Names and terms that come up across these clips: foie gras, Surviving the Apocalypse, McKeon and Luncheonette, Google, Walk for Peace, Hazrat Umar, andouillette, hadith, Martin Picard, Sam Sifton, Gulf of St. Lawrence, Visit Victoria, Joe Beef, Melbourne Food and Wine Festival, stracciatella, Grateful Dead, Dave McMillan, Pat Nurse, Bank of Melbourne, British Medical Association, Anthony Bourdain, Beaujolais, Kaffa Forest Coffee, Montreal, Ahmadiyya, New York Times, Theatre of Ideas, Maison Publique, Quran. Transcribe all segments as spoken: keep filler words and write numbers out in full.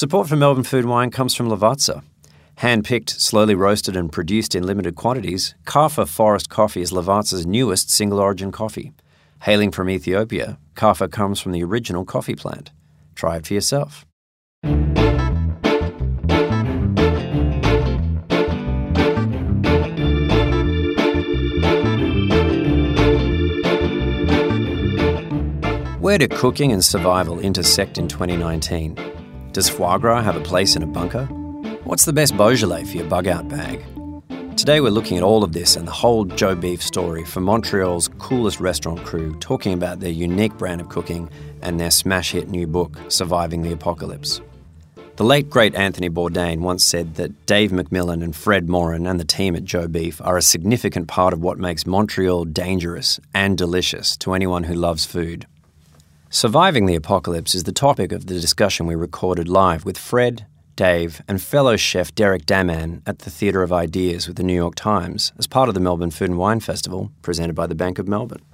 Support for Melbourne Food and Wine comes from Lavazza. Hand-picked, slowly roasted and produced in limited quantities, Kaffa Forest Coffee is Lavazza's newest single-origin coffee. Hailing from Ethiopia, Kaffa comes from the original coffee plant. Try it for yourself. Where do cooking and survival intersect in twenty nineteen? Does foie gras have a place in a bunker? What's the best Beaujolais for your bug-out bag? Today we're looking at all of this and the whole Joe Beef story for Montreal's coolest restaurant crew, talking about their unique brand of cooking and their smash hit new book, Surviving the Apocalypse. The late great Anthony Bourdain once said that Dave McMillan and Fred Morin and the team at Joe Beef are a significant part of what makes Montreal dangerous and delicious to anyone who loves food. Surviving the Apocalypse is the topic of the discussion we recorded live with Fred, Dave and fellow chef Derek Dammann at the Theatre of Ideas with the New York Times as part of the Melbourne Food and Wine Festival presented by the Bank of Melbourne.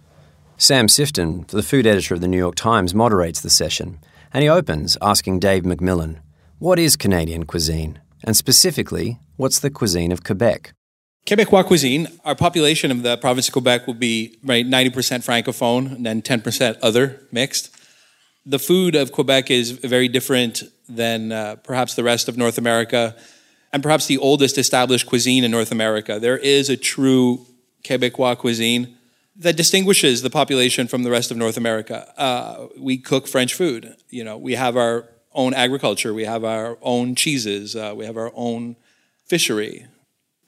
Sam Sifton, the food editor of the New York Times, moderates the session, and he opens asking Dave McMillan, what is Canadian cuisine? And specifically, what's the cuisine of Quebec? Quebecois cuisine, our population of the province of Quebec will be right, ninety percent francophone and then ten percent other mixed. The food of Quebec is very different than uh, perhaps the rest of North America and perhaps the oldest established cuisine in North America. There is a true Quebecois cuisine that distinguishes the population from the rest of North America. Uh, we cook French food. You know, we have our own agriculture. We have our own cheeses. Uh, we have our own fishery.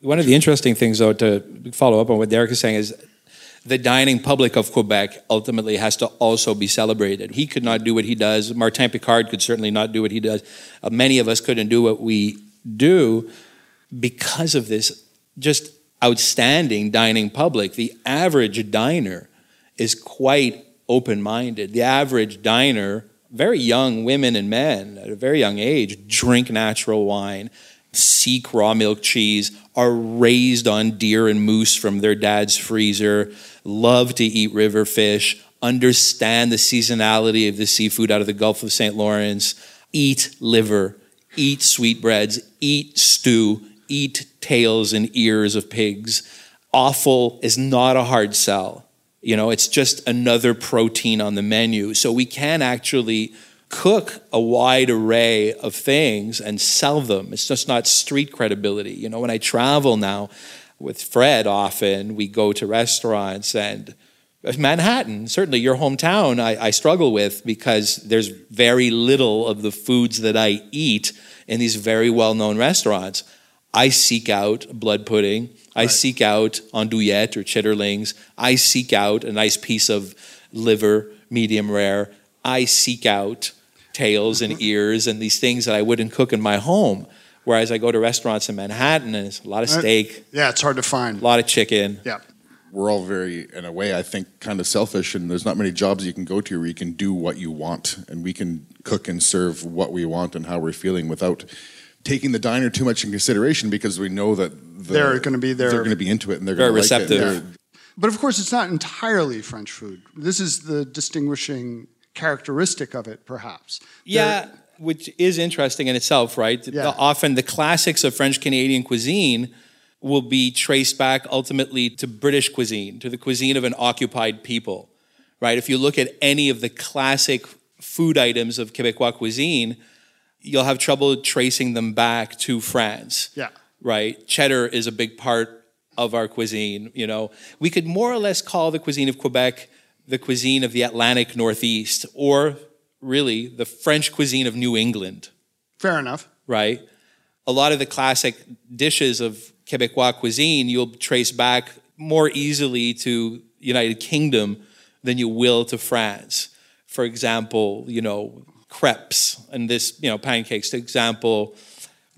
One of the interesting things, though, to follow up on what Derek is saying is the dining public of Quebec ultimately has to also be celebrated. He could not do what he does. Martin Picard could certainly not do what he does. Uh, many of us couldn't do what we do because of this just outstanding dining public. The average diner is quite open-minded. The average diner, very young women and men at a very young age, drink natural wine, seek raw milk cheese, are raised on deer and moose from their dad's freezer, love to eat river fish, understand the seasonality of the seafood out of the Gulf of Saint Lawrence, eat liver, eat sweetbreads, eat stew, eat tails and ears of pigs. Offal is not a hard sell. You know, it's just another protein on the menu. So we can actually cook a wide array of things and sell them. It's just not street credibility. You know, when I travel now with Fred often, we go to restaurants and Manhattan, certainly your hometown, I, I struggle with because there's very little of the foods that I eat in these very well-known restaurants. I seek out blood pudding. I right. seek out andouillette or chitterlings. I seek out a nice piece of liver, medium rare. I seek out tails and ears and these things that I wouldn't cook in my home. Whereas I go to restaurants in Manhattan and it's a lot of steak. Yeah, it's hard to find. A lot of chicken. Yeah. We're all very, in a way, I think, kind of selfish, and there's not many jobs you can go to where you can do what you want, and we can cook and serve what we want and how we're feeling without taking the diner too much in consideration, because we know that the, they're going to be there. They're going to be into it and they're going to like it. Very receptive. But of course, it's not entirely French food. This is the distinguishing characteristic of it, perhaps. Yeah, They're, which is interesting in itself, right? Yeah. The, often the classics of French-Canadian cuisine will be traced back ultimately to British cuisine, to the cuisine of an occupied people, right? If you look at any of the classic food items of Quebecois cuisine, you'll have trouble tracing them back to France, yeah, right? Cheddar is a big part of our cuisine, you know. We could more or less call the cuisine of Quebec the cuisine of the Atlantic Northeast, or really the French cuisine of New England. Fair enough. Right? A lot of the classic dishes of Quebecois cuisine, you'll trace back more easily to United Kingdom than you will to France. For example, you know, crepes and this, you know, pancakes. For example,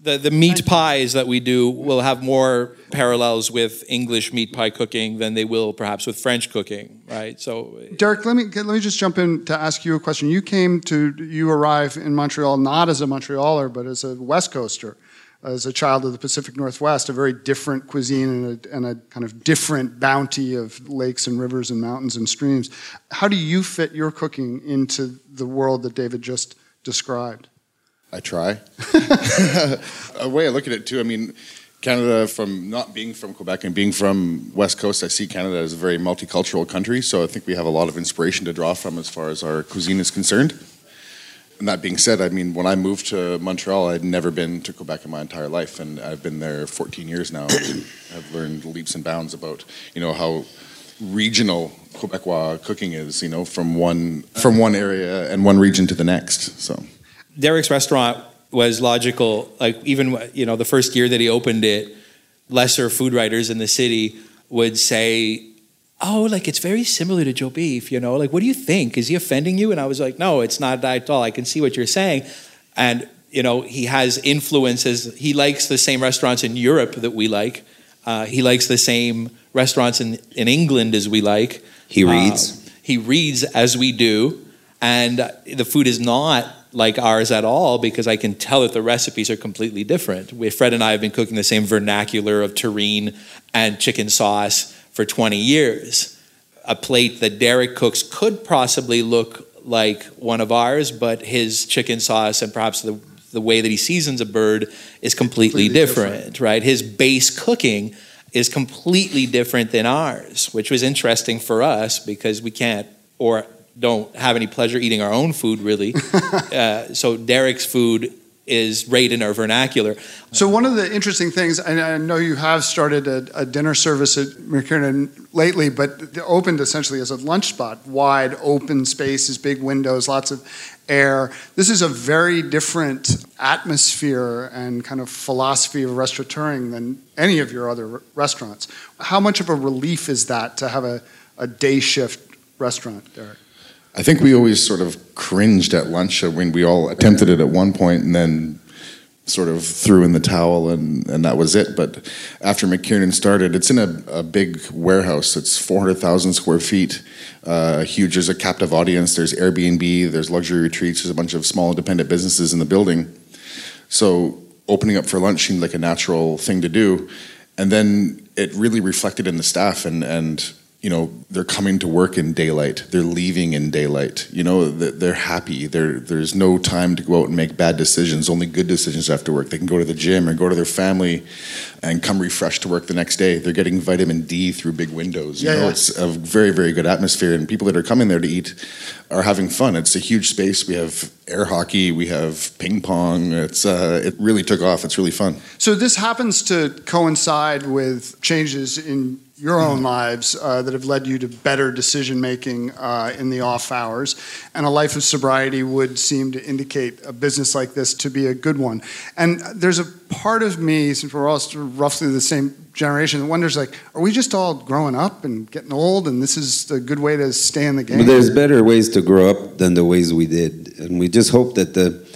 the, the meat pies that we do will have more parallels with English meat pie cooking than they will perhaps with French cooking, right? So, Derek, let me let me just jump in to ask you a question. You came to you arrive in Montreal not as a Montrealer but as a West Coaster, as a child of the Pacific Northwest, a very different cuisine and a, and a kind of different bounty of lakes and rivers and mountains and streams. How do you fit your cooking into the world that David just described? I try. A way I look at it too, I mean, Canada, from not being from Quebec and being from West Coast, I see Canada as a very multicultural country, so I think we have a lot of inspiration to draw from as far as our cuisine is concerned. And that being said, I mean, when I moved to Montreal, I'd never been to Quebec in my entire life, and I've been there fourteen years now. I've learned leaps and bounds about, you know, how regional Quebecois cooking is, you know, from one from one area and one region to the next, so. Derek's restaurant was logical. Like, even, you know, the first year that he opened it, lesser food writers in the city would say, oh, like, it's very similar to Joe Beef, you know? Like, what do you think? Is he offending you? And I was like, no, it's not that at all. I can see what you're saying. And, you know, he has influences. He likes the same restaurants in Europe that we like. Uh, he likes the same restaurants in, in England as we like. He reads. Uh, he reads as we do. And the food is not like ours at all, because I can tell that the recipes are completely different. We, Fred and I have been cooking the same vernacular of terrine and chicken sauce for twenty years. A plate that Derek cooks could possibly look like one of ours, but his chicken sauce and perhaps the, the way that he seasons a bird is completely, completely different, different, right? His base cooking is completely different than ours, which was interesting for us because we can't or don't have any pleasure eating our own food, really. uh, so Derek's food is right in our vernacular. So one of the interesting things, and I know you have started a, a dinner service at McKiernan lately, but it opened essentially as a lunch spot, wide open spaces, big windows, lots of air. This is a very different atmosphere and kind of philosophy of restaurateuring than any of your other r- restaurants. How much of a relief is that to have a, a day shift restaurant, Derek? I think we always sort of cringed at lunch. I mean, we all attempted it at one point and then sort of threw in the towel, and, and that was it. But after McKiernan started, it's in a, a big warehouse. It's four hundred thousand square feet, uh, huge. There's a captive audience. There's Airbnb. There's luxury retreats. There's a bunch of small independent businesses in the building. So opening up for lunch seemed like a natural thing to do. And then it really reflected in the staff and and. You know, they're coming to work in daylight. They're leaving in daylight. You know, they're happy. They're, there's no time to go out and make bad decisions, only good decisions after work. They can go to the gym or go to their family and come refreshed to work the next day. They're getting vitamin D through big windows. You yeah, know, yeah. It's a very, very good atmosphere. And people that are coming there to eat are having fun. It's a huge space. We have air hockey. We have ping pong. It's uh, it really took off. It's really fun. So this happens to coincide with changes in your own lives uh, that have led you to better decision-making uh, in the off hours. And a life of sobriety would seem to indicate a business like this to be a good one. And there's a part of me, since we're all sort of roughly the same generation, that wonders, like, are we just all growing up and getting old, and this is a good way to stay in the game? But there's better ways to grow up than the ways we did. And we just hope that the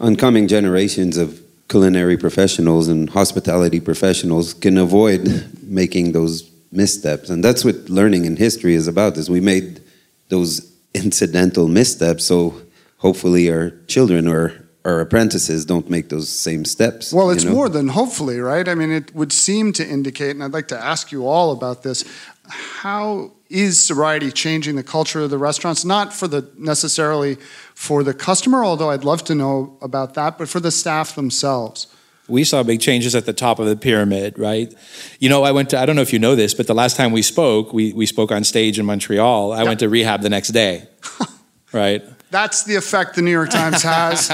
oncoming generations of culinary professionals and hospitality professionals can avoid making those missteps. And that's what learning in history is about, is we made those incidental missteps, so hopefully our children or our apprentices don't make those same steps. Well, it's you know? more than hopefully, right? I mean, it would seem to indicate, and I'd like to ask you all about this, how is sobriety changing the culture of the restaurants? Not for the necessarily for the customer, although I'd love to know about that, but for the staff themselves. We saw big changes at the top of the pyramid, right? You know, I went to, I don't know if you know this, but the last time we spoke, we, we spoke on stage in Montreal. I yep. went to rehab the next day, right? That's the effect the New York Times has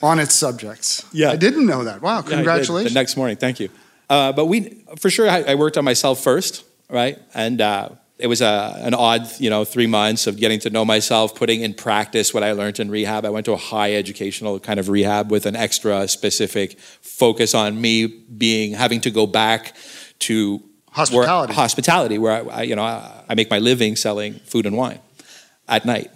on its subjects. Yeah. I didn't know that. Wow, congratulations. Yeah, the next morning, thank you. Uh, but we, for sure, I, I worked on myself first, right? And uh, it was a, an odd, you know, three months of getting to know myself, putting in practice what I learned in rehab. I went to a high educational kind of rehab with an extra specific focus on me being, having to go back to hospitality, where, hospitality, where I, I you know, I, I make my living selling food and wine at night.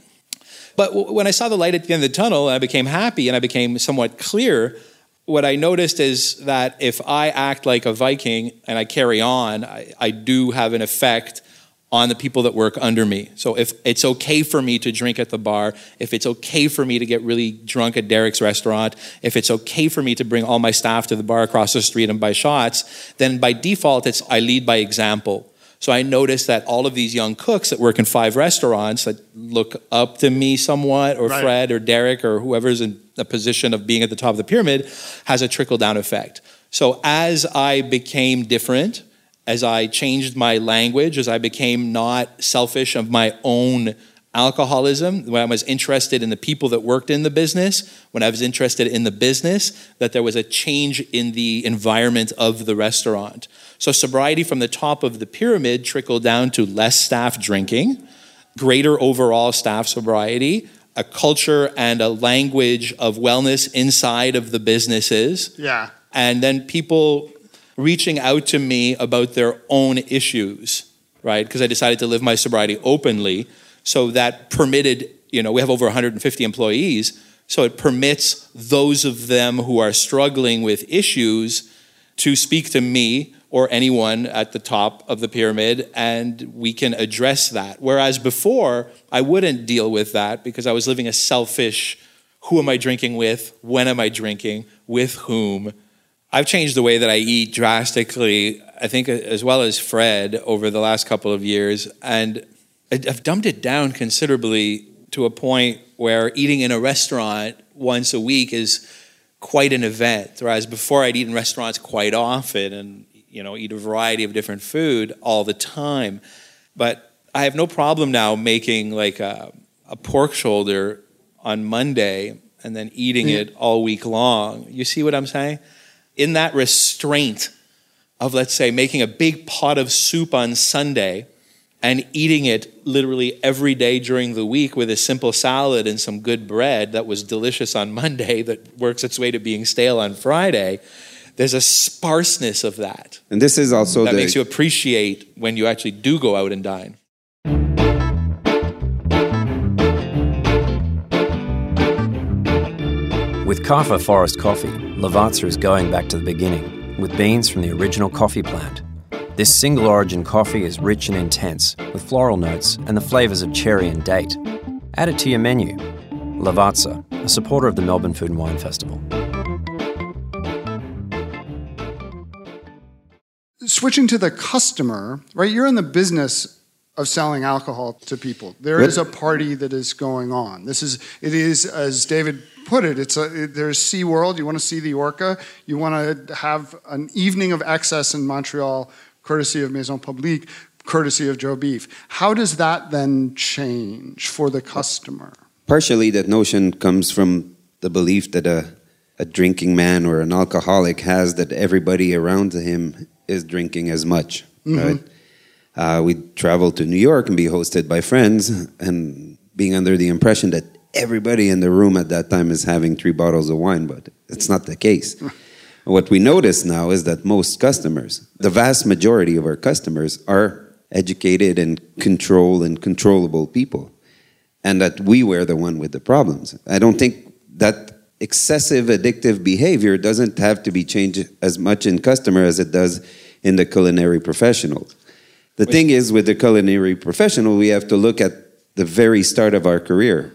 But w- when I saw the light at the end of the tunnel, I became happy and I became somewhat clear. What I noticed is that if I act like a Viking and I carry on, I, I do have an effect on the people that work under me. So if it's okay for me to drink at the bar, if it's okay for me to get really drunk at Derek's restaurant, if it's okay for me to bring all my staff to the bar across the street and buy shots, then by default, it's I lead by example. So I noticed that all of these young cooks that work in five restaurants that look up to me somewhat, or right. Fred or Derek or whoever's in the position of being at the top of the pyramid has a trickle-down effect. So as I became different, as I changed my language, as I became not selfish of my own alcoholism, when I was interested in the people that worked in the business, when I was interested in the business, that there was a change in the environment of the restaurant. So sobriety from the top of the pyramid trickled down to less staff drinking, greater overall staff sobriety, a culture and a language of wellness inside of the businesses. Yeah. And then people reaching out to me about their own issues, right? Because I decided to live my sobriety openly. So that permitted, you know, we have over one hundred fifty employees. So it permits those of them who are struggling with issues to speak to me or anyone at the top of the pyramid, and we can address that. Whereas before, I wouldn't deal with that because I was living a selfish, who am I drinking with, when am I drinking, with whom. I've changed the way that I eat drastically, I think, as well as Fred over the last couple of years. And I've dumbed it down considerably to a point where eating in a restaurant once a week is quite an event. Whereas before, I'd eat in restaurants quite often and, you know, eat a variety of different food all the time. But I have no problem now making like a, a pork shoulder on Monday and then eating it all week long. You see what I'm saying? In that restraint of, let's say, making a big pot of soup on Sunday and eating it literally every day during the week with a simple salad and some good bread that was delicious on Monday that works its way to being stale on Friday, there's a sparseness of that. And this is also that the... makes you appreciate when you actually do go out and dine. With Kaffa Forest Coffee, Lavazza is going back to the beginning with beans from the original coffee plant. This single origin coffee is rich and intense, with floral notes and the flavours of cherry and date. Add it to your menu. Lavazza, a supporter of the Melbourne Food and Wine Festival. Switching to the customer, right? You're in the business of selling alcohol to people. There is a party that is going on. This is, it is, as David put it, it's a, it, there's SeaWorld. You want to see the orca. You want to have an evening of excess in Montreal, courtesy of Maison Publique, courtesy of Joe Beef. How does that then change for the customer? Partially, that notion comes from the belief that a, a drinking man or an alcoholic has that everybody around him is drinking as much, mm-hmm. right? Uh, we'd travel to New York and be hosted by friends and being under the impression that everybody in the room at that time is having three bottles of wine, but it's not the case. What we notice now is that most customers, the vast majority of our customers, are educated and control and controllable people, and that we were the one with the problems. I don't think that excessive addictive behavior doesn't have to be changed as much in customer as it does in the culinary professional. The Wait. thing is, with the culinary professional, we have to look at the very start of our career.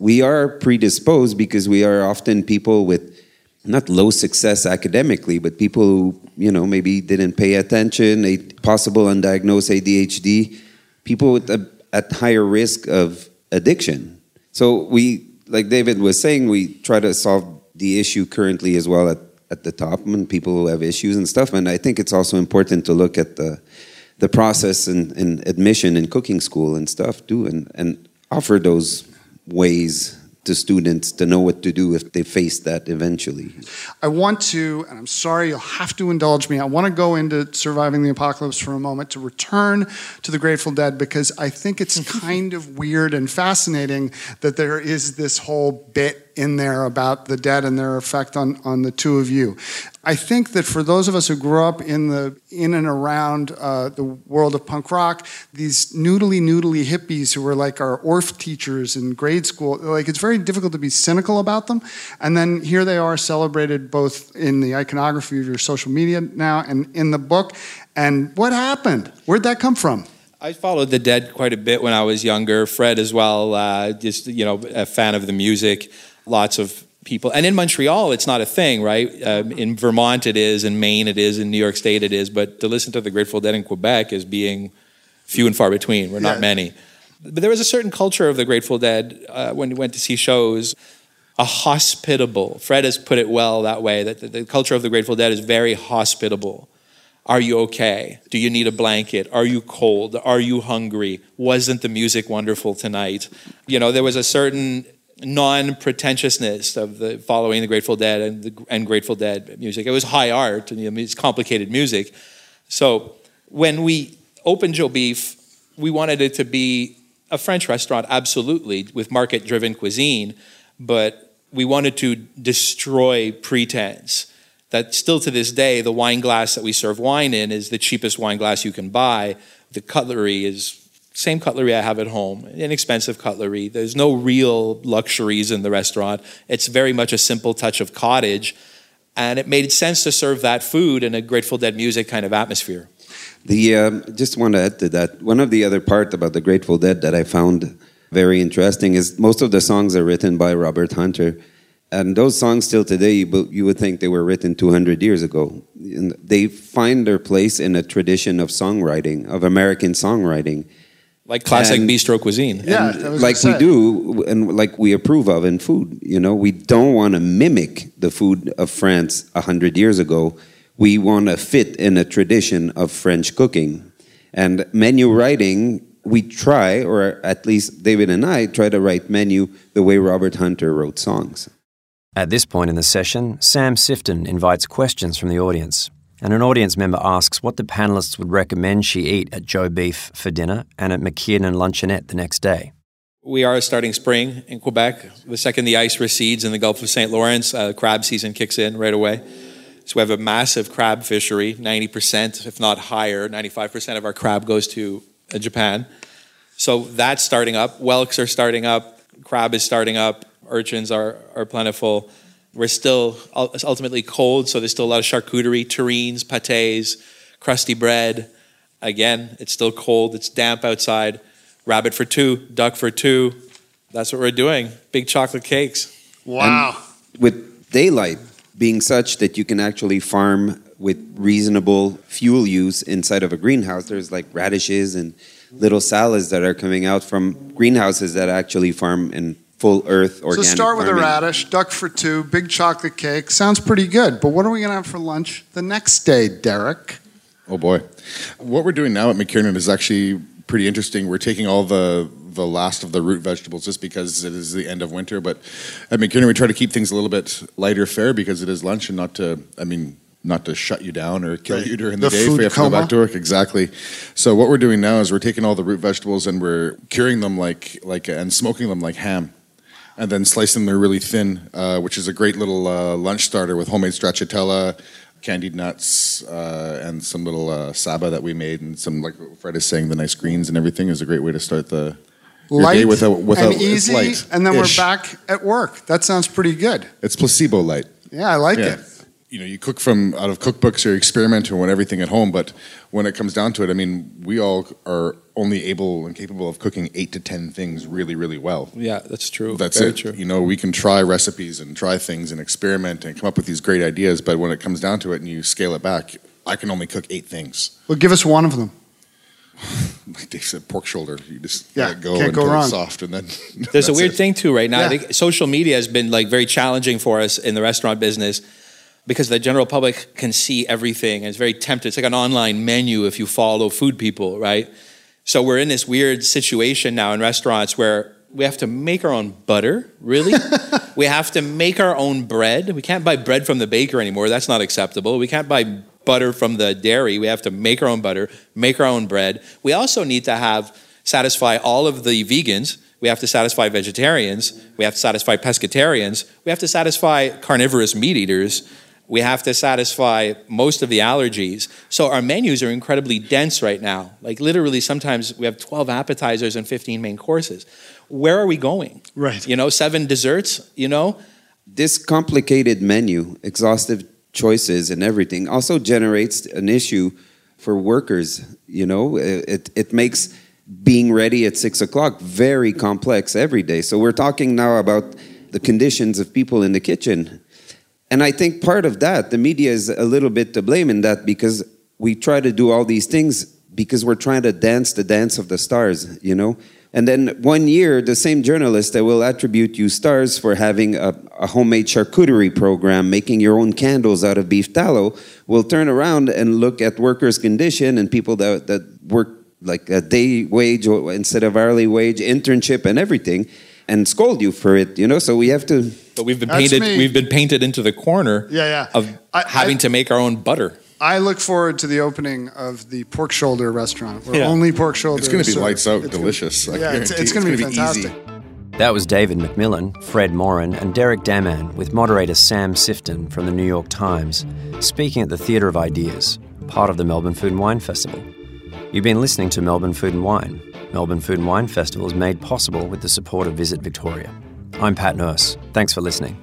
We are predisposed because we are often people with not low success academically, but people who, you know, maybe didn't pay attention, a possible undiagnosed A D H D, people with a, at higher risk of addiction. So we... like David was saying, we try to solve the issue currently as well at, at the top, and people who have issues and stuff. And I think it's also important to look at the the process and, and admission and cooking school and stuff too, and, and offer those ways to students to know what to do if they face that eventually. I want to, and I'm sorry, you'll have to indulge me, I want to go into Surviving the Apocalypse for a moment to return to the Grateful Dead, because I think it's kind of weird and fascinating that there is this whole bit in there about the Dead and their effect on, on the two of you. I think that for those of us who grew up in the in and around uh, the world of punk rock, these noodly, noodly hippies who were like our O R F teachers in grade school, like it's very difficult to be cynical about them. And then here they are, celebrated both in the iconography of your social media now and in the book. And what happened? Where'd that come from? I followed the Dead quite a bit when I was younger. Fred as well, uh, just, you know, a fan of the music. Lots of people. And in Montreal, it's not a thing, right? Um, in Vermont, it is. In Maine, it is. In New York State, it is. But to listen to the Grateful Dead in Quebec is being few and far between. We're not yeah. many. But there was a certain culture of the Grateful Dead uh, when we went to see shows. a hospitable. Fred has put it well that way, that the, the culture of the Grateful Dead is very hospitable. Are you okay? Do you need a blanket? Are you cold? Are you hungry? Wasn't the music wonderful tonight? You know, there was a certain non-pretentiousness of the following the Grateful Dead and, the, and Grateful Dead music. It was high art, and you know, it's complicated music. So when we opened Joe Beef, we wanted it to be a French restaurant, absolutely, with market-driven cuisine, but we wanted to destroy pretense. That still to this day, the wine glass that we serve wine in is the cheapest wine glass you can buy. The cutlery is same cutlery I have at home, inexpensive cutlery. There's no real luxuries in the restaurant. It's very much a simple touch of cottage. And it made sense to serve that food in a Grateful Dead music kind of atmosphere. The um, just want to add to that. One of the other part about the Grateful Dead that I found very interesting is most of the songs are written by Robert Hunter. And those songs still today, you would think they were written two hundred years ago. They find their place in a tradition of songwriting, of American songwriting. Like classic and, bistro cuisine. Yeah, that was like we said. do, and like we approve of in food. You know, we don't want to mimic the food of France one hundred years ago. We want to fit in a tradition of French cooking. And menu writing, we try, or at least David and I try to write menu the way Robert Hunter wrote songs. At this point in the session, Sam Sifton invites questions from the audience. And an audience member asks what the panellists would recommend she eat at Joe Beef for dinner and at McKeon and Luncheonette the next day. We are starting spring in Quebec. The second the ice recedes in the Gulf of Saint Lawrence, uh, crab season kicks in right away. So we have a massive crab fishery, ninety percent, if not higher, ninety-five percent of our crab goes to uh, Japan. So that's starting up. Whelks are starting up. Crab is starting up. Urchins are, are plentiful. We're still ultimately cold, so there's still a lot of charcuterie, terrines, pâtés, crusty bread. Again, it's still cold, it's damp outside. Rabbit for two, duck for two. That's what we're doing. Big chocolate cakes. Wow. And with daylight being such that you can actually farm with reasonable fuel use inside of a greenhouse, there's like radishes and little salads that are coming out from greenhouses that actually farm in full earth organic. So start with farming. A radish, duck for two, big chocolate cake. Sounds pretty good. But what are we going to have for lunch the next day, Derek? Oh boy. What we're doing now at McKiernan is actually pretty interesting. We're taking all the the last of the root vegetables just because it is the end of winter, but at McKiernan we try to keep things a little bit lighter fare because it is lunch and not to I mean not to shut you down or kill you during the, the day if we have to go back to work. Exactly. So what we're doing now is we're taking all the root vegetables and we're curing them like like and smoking them like ham. And then slicing them really thin, uh, which is a great little uh, lunch starter with homemade stracciatella, candied nuts, uh, and some little uh, saba that we made, and some, like Fred is saying, the nice greens and everything is a great way to start the light your day without, without, and easy, light and then ish. We're back at work. That sounds pretty good. It's placebo light. Yeah, I like yeah. it. You know, you cook from out of cookbooks or experiment or everything at home, but when it comes down to it, I mean, we all are only able and capable of cooking eight to ten things really, really well. Yeah, that's true. That's Very it. True. You know, we can try recipes and try things and experiment and come up with these great ideas, but when it comes down to it and you scale it back, I can only cook eight things. Well, give us one of them. Like Dave said, pork shoulder. You just yeah, let it go can't until go wrong. It's soft, and then there's a weird it. thing too right now. Yeah. I think social media has been like very challenging for us in the restaurant business. Because the general public can see everything and it's very tempted. It's like an online menu if you follow food people, right? So we're in this weird situation now in restaurants where we have to make our own butter, really? We have to make our own bread. We can't buy bread from the baker anymore. That's not acceptable. We can't buy butter from the dairy. We have to make our own butter, make our own bread. We also need to have satisfy all of the vegans. We have to satisfy vegetarians. We have to satisfy pescatarians. We have to satisfy carnivorous meat eaters. We have to satisfy most of the allergies. So our menus are incredibly dense right now. Like literally sometimes we have twelve appetizers and fifteen main courses. Where are we going? Right. You know, seven desserts, you know? This complicated menu, exhaustive choices and everything also generates an issue for workers, you know? It, it makes being ready at six o'clock very complex every day. So we're talking now about the conditions of people in the kitchen. And I think part of that, the media is a little bit to blame in that because we try to do all these things because we're trying to dance the dance of the stars, you know? And then one year, the same journalist that will attribute you stars for having a, a homemade charcuterie program, making your own candles out of beef tallow, will turn around and look at workers' condition and people that, that work like a day wage instead of hourly wage, internship and everything, and scold you for it, you know? So we have to... But we've been painted we've been painted into the corner yeah, yeah. of I, having I, to make our own butter. I look forward to the opening of the pork shoulder restaurant, where yeah. only pork shoulder is served. It's going to be lights out it's delicious. Gonna, yeah, it's, it's going to be fantastic. Easy. That was David McMillan, Fred Morin, and Derek Dammann, with moderator Sam Sifton from the New York Times, speaking at the Theatre of Ideas, part of the Melbourne Food and Wine Festival. You've been listening to Melbourne Food and Wine. Melbourne Food and Wine Festival is made possible with the support of Visit Victoria. I'm Pat Nurse. Thanks for listening.